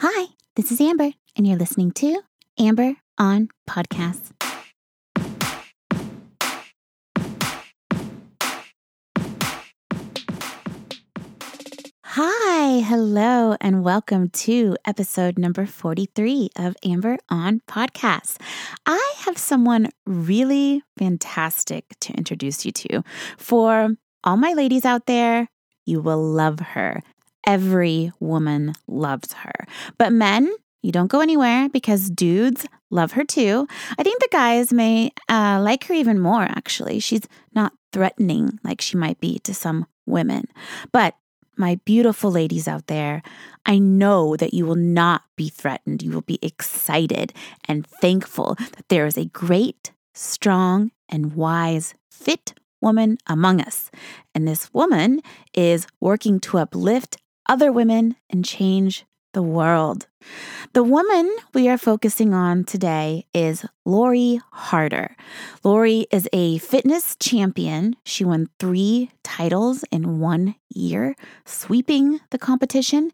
Hi, this is Amber, and you're listening to Amber on Podcasts. Hi, hello, and welcome to episode number 43 of Amber on Podcasts. I have someone really fantastic to introduce you to. For all my ladies out there, you will love her. Every woman loves her. But men, you don't go anywhere because dudes love her too. I think the guys may like her even more, actually. She's not threatening like she might be to some women. But my beautiful ladies out there, I know that you will not be threatened. You will be excited and thankful that there is a great, strong, and wise fit woman among us. And this woman is working to uplift other women and change the world. The woman we are focusing on today is Lori Harder. Lori is a fitness champion. She won 3 titles in 1 year, sweeping the competition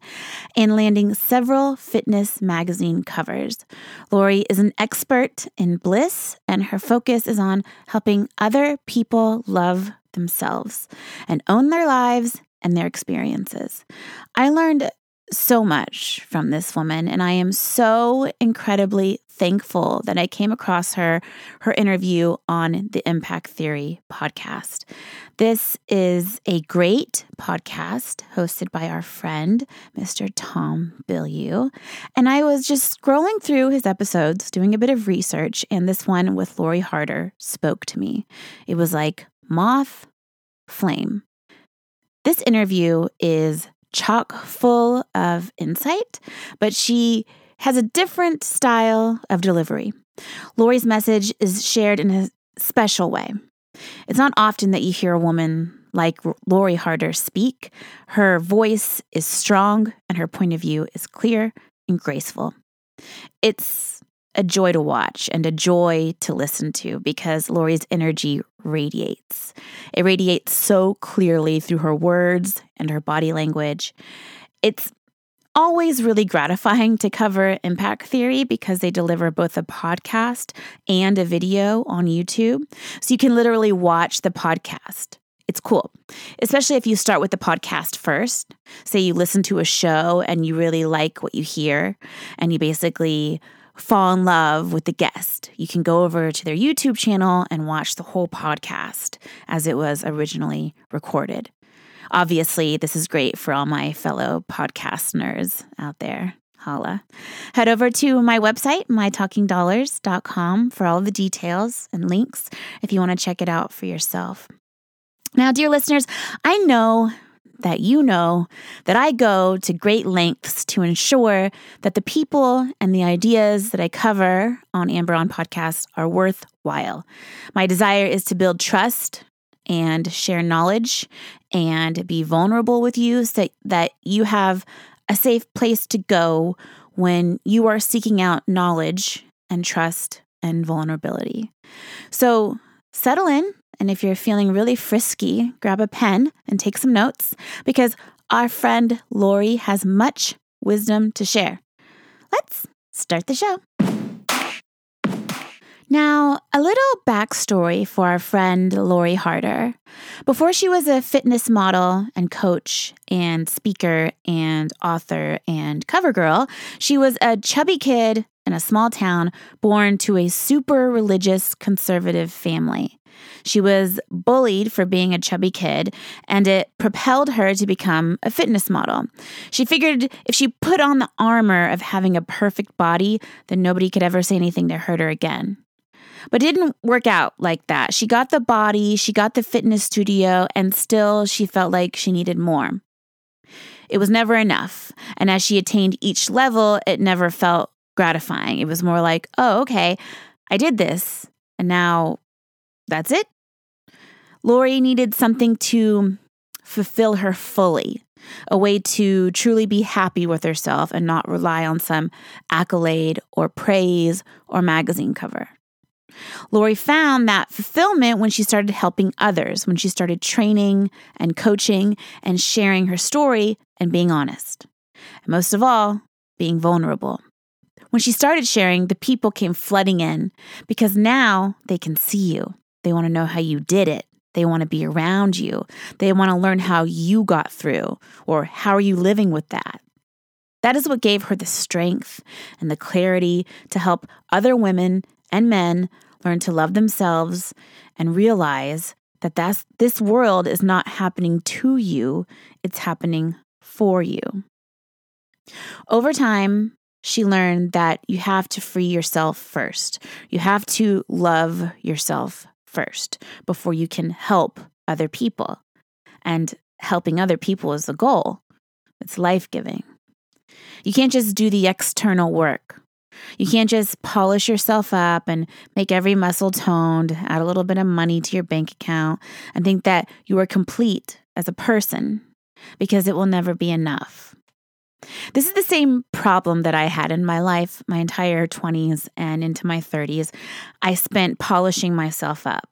and landing several fitness magazine covers. Lori is an expert in bliss, and her focus is on helping other people love themselves and own their lives and their experiences. I learned so much from this woman, and I am so incredibly thankful that I came across her interview on the Impact Theory podcast. This is a great podcast hosted by our friend, Mr. Tom Bilyeu. And I was just scrolling through his episodes, doing a bit of research, and this one with Lori Harder spoke to me. It was like moth, flame. This interview is chock full of insight, but she has a different style of delivery. Lori's message is shared in a special way. It's not often that you hear a woman like Lori Harder speak. Her voice is strong and her point of view is clear and graceful. It's a joy to watch and a joy to listen to because Lori's energy radiates. It radiates so clearly through her words and her body language. It's always really gratifying to cover Impact Theory because they deliver both a podcast and a video on YouTube. So you can literally watch the podcast. It's cool, especially if you start with the podcast first. Say you listen to a show and you really like what you hear and you basically fall in love with the guest. You can go over to their YouTube channel and watch the whole podcast as it was originally recorded. Obviously, this is great for all my fellow podcasters out there. Holla. Head over to my website, mytalkingdollars.com, for all the details and links if you want to check it out for yourself. Now, dear listeners, I know that you know that I go to great lengths to ensure that the people and the ideas that I cover on Amber on Podcasts are worthwhile. My desire is to build trust and share knowledge and be vulnerable with you so that you have a safe place to go when you are seeking out knowledge and trust and vulnerability. So settle in. And if you're feeling really frisky, grab a pen and take some notes because our friend Lori has much wisdom to share. Let's start the show. Now, a little backstory for our friend Lori Harder. Before she was a fitness model and coach and speaker and author and cover girl, she was a chubby kid in a small town born to a super religious conservative family. She was bullied for being a chubby kid, and it propelled her to become a fitness model. She figured if she put on the armor of having a perfect body, then nobody could ever say anything to hurt her again. But it didn't work out like that. She got the body, she got the fitness studio, and still she felt like she needed more. It was never enough, and as she attained each level, it never felt gratifying. It was more like, oh, okay, I did this, and now that's it. Lori needed something to fulfill her fully, a way to truly be happy with herself and not rely on some accolade or praise or magazine cover. Lori found that fulfillment when she started helping others, when she started training and coaching and sharing her story and being honest. And most of all, being vulnerable. When she started sharing, the people came flooding in because now they can see you. They want to know how you did it. They want to be around you. They want to learn how you got through or how are you living with that. That is what gave her the strength and the clarity to help other women and men learn to love themselves and realize that this world is not happening to you, it's happening for you. Over time, she learned that you have to free yourself first. You have to love yourself first before you can help other people. And helping other people is the goal. It's life-giving. You can't just do the external work. You can't just polish yourself up and make every muscle toned, add a little bit of money to your bank account, and think that you are complete as a person, because it will never be enough. This is the same problem that I had in my life, my entire 20s and into my 30s. I spent polishing myself up,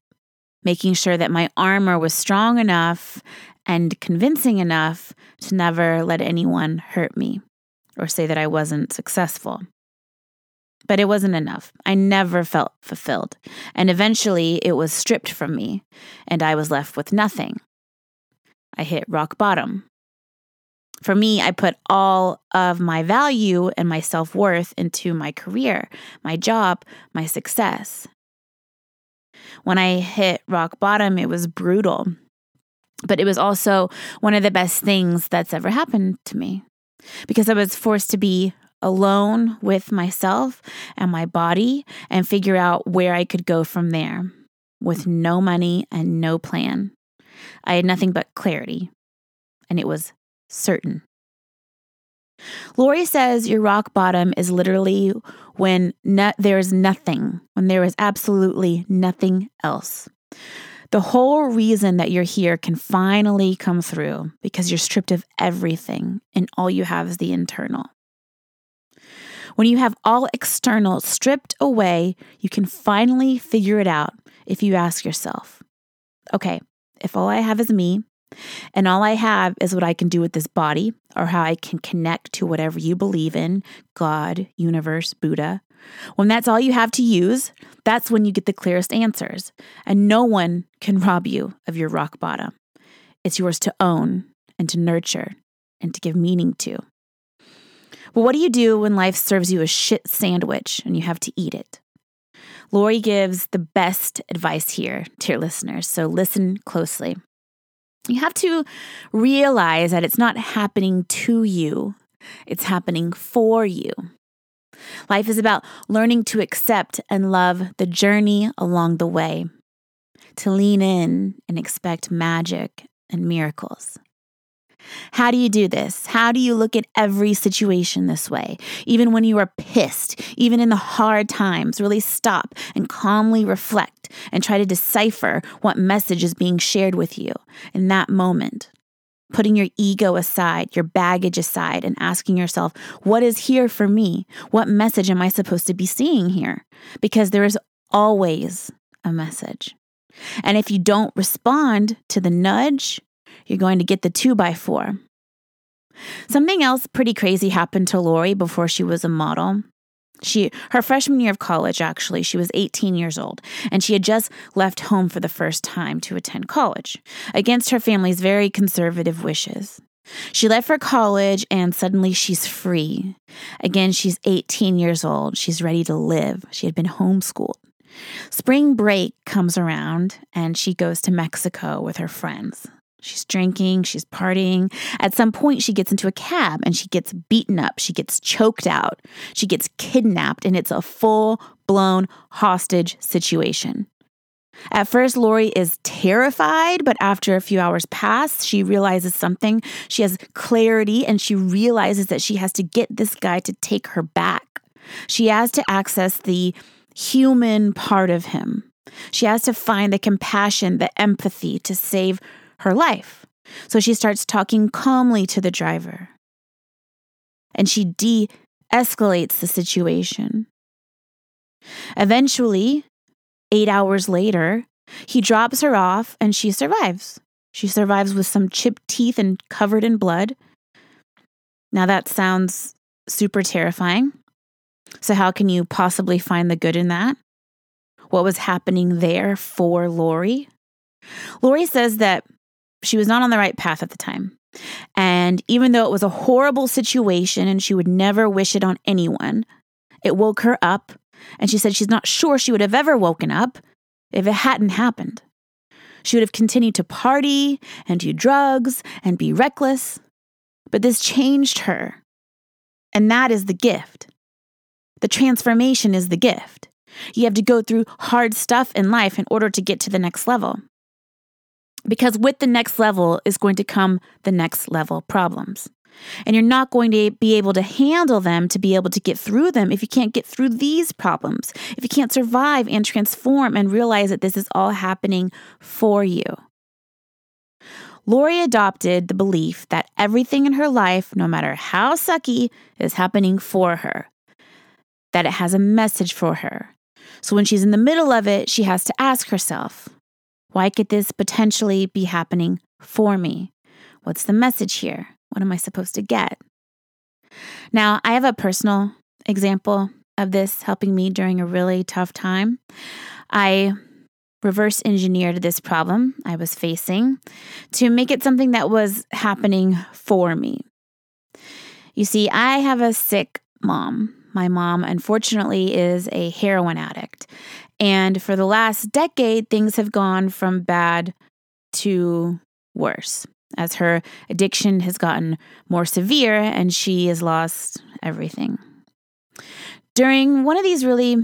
making sure that my armor was strong enough and convincing enough to never let anyone hurt me or say that I wasn't successful. But it wasn't enough. I never felt fulfilled. And eventually it was stripped from me and I was left with nothing. I hit rock bottom. For me, I put all of my value and my self-worth into my career, my job, my success. When I hit rock bottom, it was brutal. But it was also one of the best things that's ever happened to me because I was forced to be alone with myself and my body and figure out where I could go from there with no money and no plan. I had nothing but clarity, and it was certain. Lori says your rock bottom is literally when there is nothing, when there is absolutely nothing else. The whole reason that you're here can finally come through because you're stripped of everything and all you have is the internal. When you have all external stripped away, you can finally figure it out if you ask yourself, okay, if all I have is me and all I have is what I can do with this body or how I can connect to whatever you believe in, God, universe, Buddha, when that's all you have to use, that's when you get the clearest answers. And no one can rob you of your rock bottom. It's yours to own and to nurture and to give meaning to. But what do you do when life serves you a shit sandwich and you have to eat it? Lori gives the best advice here, dear listeners, so listen closely. You have to realize that it's not happening to you, it's happening for you. Life is about learning to accept and love the journey along the way, to lean in and expect magic and miracles. How do you do this? How do you look at every situation this way? Even when you are pissed, even in the hard times, really stop and calmly reflect and try to decipher what message is being shared with you in that moment. Putting your ego aside, your baggage aside, and asking yourself, what is here for me? What message am I supposed to be seeing here? Because there is always a message. And if you don't respond to the nudge, you're going to get the 2x4. Something else pretty crazy happened to Lori before she was a model. Her freshman year of college, actually, she was 18 years old, and she had just left home for the first time to attend college, against her family's very conservative wishes. She left for college, and suddenly she's free. Again, she's 18 years old. She's ready to live. She had been homeschooled. Spring break comes around, and she goes to Mexico with her friends. She's drinking, she's partying. At some point, she gets into a cab and she gets beaten up. She gets choked out. She gets kidnapped, and it's a full-blown hostage situation. At first, Lori is terrified, but after a few hours pass, she realizes something. She has clarity, and she realizes that she has to get this guy to take her back. She has to access the human part of him. She has to find the compassion, the empathy to save her life. So she starts talking calmly to the driver. And she de-escalates the situation. Eventually, 8 hours later, he drops her off and she survives. She survives with some chipped teeth and covered in blood. Now that sounds super terrifying. So how can you possibly find the good in that? What was happening there for Lori? Lori says that she was not on the right path at the time. And even though it was a horrible situation and she would never wish it on anyone, it woke her up. And she said she's not sure she would have ever woken up if it hadn't happened. She would have continued to party and do drugs and be reckless. But this changed her. And that is the gift. The transformation is the gift. You have to go through hard stuff in life in order to get to the next level. Because with the next level is going to come the next level problems. And you're not going to be able to handle them, to be able to get through them, if you can't get through these problems, if you can't survive and transform and realize that this is all happening for you. Lori adopted the belief that everything in her life, no matter how sucky, is happening for her, that it has a message for her. So when she's in the middle of it, she has to ask herself, why could this potentially be happening for me? What's the message here? What am I supposed to get? Now, I have a personal example of this helping me during a really tough time. I reverse engineered this problem I was facing to make it something that was happening for me. You see, I have a sick mom. My mom, unfortunately, is a heroin addict. And for the last decade, things have gone from bad to worse, as her addiction has gotten more severe and she has lost everything. During one of these really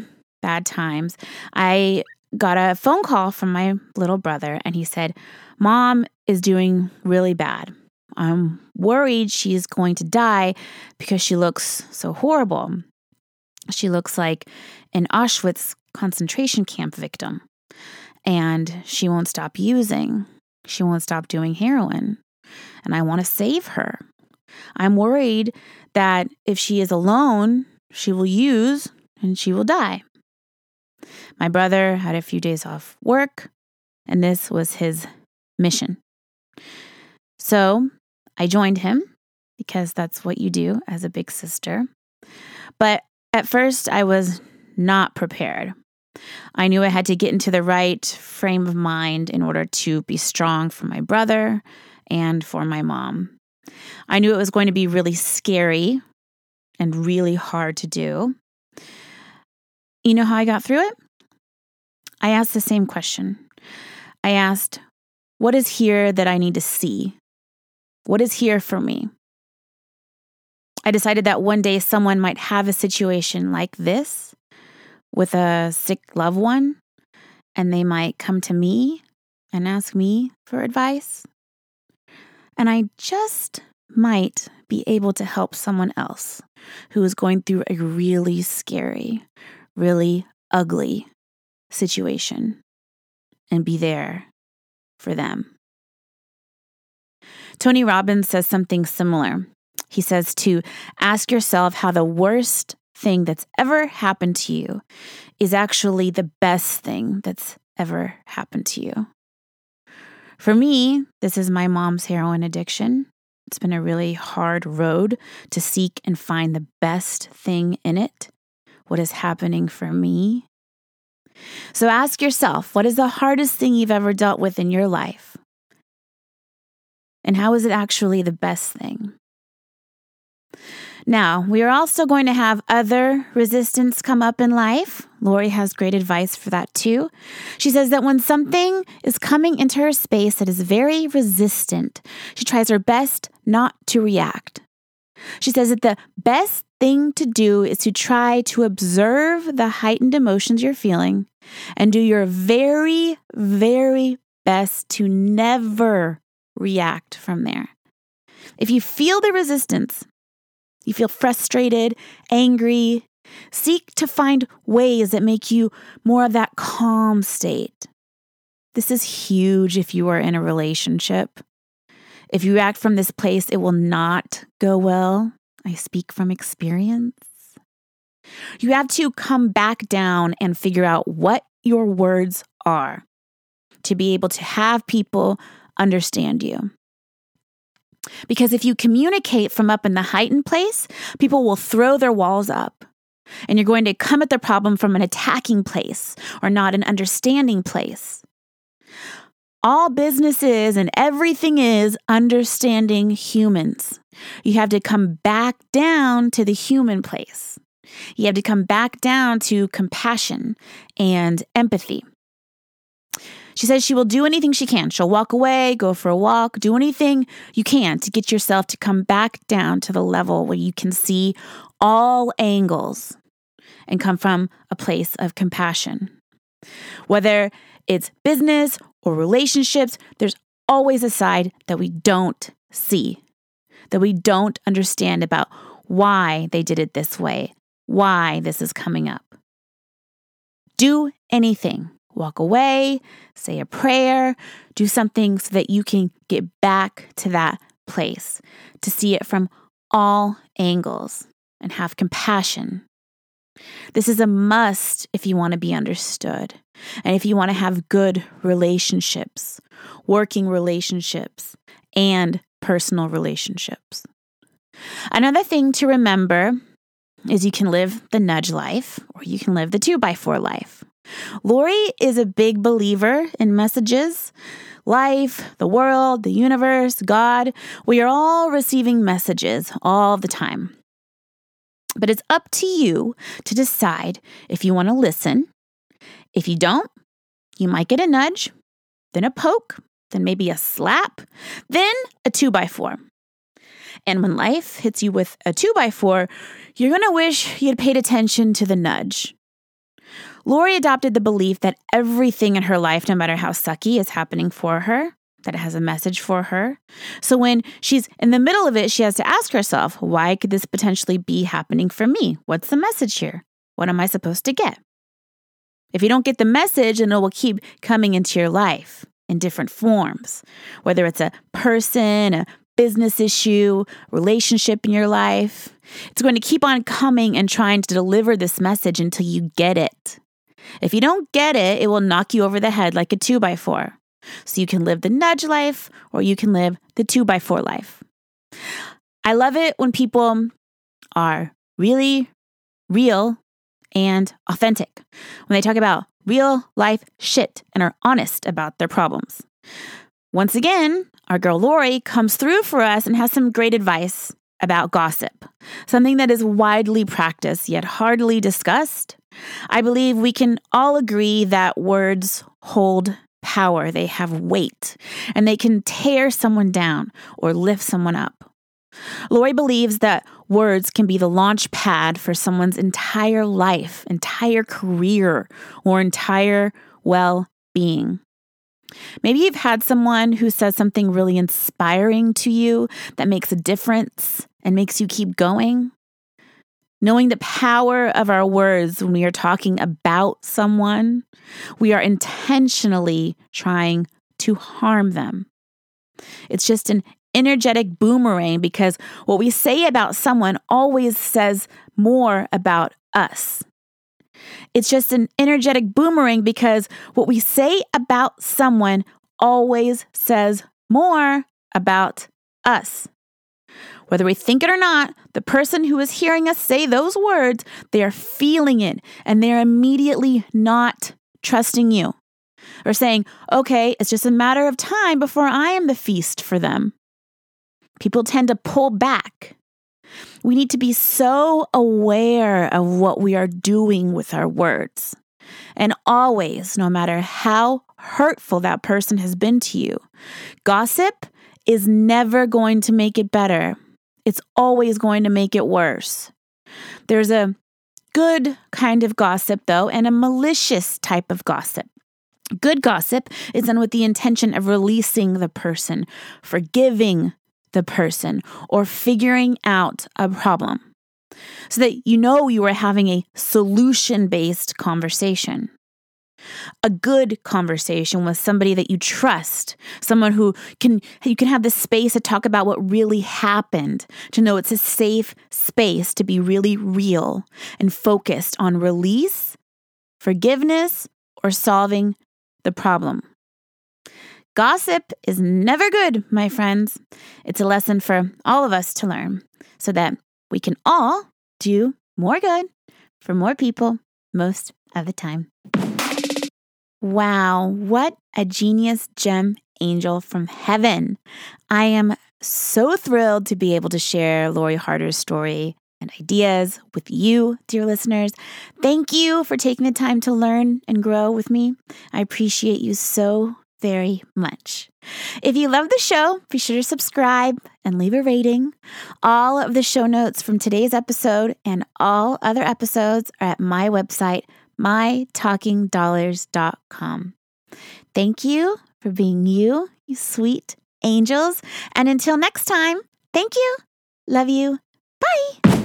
bad times, I got a phone call from my little brother, and he said, "Mom is doing really bad. I'm worried she's going to die because she looks so horrible. She looks like an Auschwitz concentration camp victim, and she won't stop using. She won't stop doing heroin, and I want to save her. I'm worried that if she is alone, she will use and she will die." My brother had a few days off work, and this was his mission. So I joined him, because that's what you do as a big sister. But at first, I was not prepared. I knew I had to get into the right frame of mind in order to be strong for my brother and for my mom. I knew it was going to be really scary and really hard to do. You know how I got through it? I asked the same question. I asked, what is here that I need to see? What is here for me? I decided that one day someone might have a situation like this with a sick loved one, and they might come to me and ask me for advice. And I just might be able to help someone else who is going through a really scary, really ugly situation and be there for them. Tony Robbins says something similar. He says to ask yourself how the worst thing that's ever happened to you is actually the best thing that's ever happened to you. For me, this is my mom's heroin addiction. It's been a really hard road to seek and find the best thing in it, what is happening for me. So ask yourself, what is the hardest thing you've ever dealt with in your life? And how is it actually the best thing? Now, we are also going to have other resistance come up in life. Lori has great advice for that too. She says that when something is coming into her space that is very resistant, she tries her best not to react. She says that the best thing to do is to try to observe the heightened emotions you're feeling and do your very, very best to never react from there. If you feel the resistance, you feel frustrated, angry, seek to find ways that make you more of that calm state. This is huge if you are in a relationship. If you react from this place, it will not go well. I speak from experience. You have to come back down and figure out what your words are to be able to have people understand you. Because if you communicate from up in the heightened place, people will throw their walls up. And you're going to come at the problem from an attacking place or not an understanding place. All business is and everything is understanding humans. You have to come back down to the human place. You have to come back down to compassion and empathy. She says she will do anything she can. She'll walk away, go for a walk, do anything you can to get yourself to come back down to the level where you can see all angles and come from a place of compassion. Whether it's business or relationships, there's always a side that we don't see, that we don't understand about why they did it this way, why this is coming up. Do anything. Walk away, say a prayer, do something so that you can get back to that place, to see it from all angles and have compassion. This is a must if you want to be understood and if you want to have good relationships, working relationships, and personal relationships. Another thing to remember is you can live the nudge life or you can live the 2x4 life. Lori is a big believer in messages. Life, the world, the universe, God, we are all receiving messages all the time. But it's up to you to decide if you want to listen. If you don't, you might get a nudge, then a poke, then maybe a slap, then a 2x4. And when life hits you with a 2x4, you're going to wish you'd paid attention to the nudge. Lori adopted the belief that everything in her life, no matter how sucky, is happening for her, that it has a message for her. So when she's in the middle of it, she has to ask herself, why could this potentially be happening for me? What's the message here? What am I supposed to get? If you don't get the message, then it will keep coming into your life in different forms, whether it's a person, a business issue, relationship in your life. It's going to keep on coming and trying to deliver this message until you get it. If you don't get it, it will knock you over the head like a 2x4. So you can live the nudge life or you can live the 2x4 life. I love it when people are really real and authentic. When they talk about real life shit and are honest about their problems. Once again, our girl Lori comes through for us and has some great advice about gossip, something that is widely practiced yet hardly discussed. I believe we can all agree that words hold power. They have weight, and they can tear someone down or lift someone up. Lori believes that words can be the launch pad for someone's entire life, entire career, or entire well-being. Maybe you've had someone who says something really inspiring to you that makes a difference and makes you keep going. Knowing the power of our words when we are talking about someone, we are intentionally trying to harm them. It's just an energetic boomerang because what we say about someone always says more about us. It's just an energetic boomerang because what we say about someone always says more about us. Whether we think it or not, the person who is hearing us say those words, they are feeling it and they're immediately not trusting you or saying, okay, it's just a matter of time before I am the feast for them. People tend to pull back. We need to be so aware of what we are doing with our words. And always, no matter how hurtful that person has been to you, gossip is never going to make it better. It's always going to make it worse. There's a good kind of gossip, though, and a malicious type of gossip. Good gossip is done with the intention of releasing the person, forgiving the person, or figuring out a problem so that you know you are having a solution-based conversation. A good conversation with somebody that you trust, someone who you can have the space to talk about what really happened, to know it's a safe space to be really real and focused on release, forgiveness, or solving the problem. Gossip is never good, my friends. It's a lesson for all of us to learn so that we can all do more good for more people most of the time. Wow, what a genius gem angel from heaven. I am so thrilled to be able to share Lori Harder's story and ideas with you, dear listeners. Thank you for taking the time to learn and grow with me. I appreciate you so very much. If you love the show, be sure to subscribe and leave a rating. All of the show notes from today's episode and all other episodes are at my website, mytalkingdollars.com. Thank you for being you, you sweet angels. And until next time, thank you. Love you. Bye.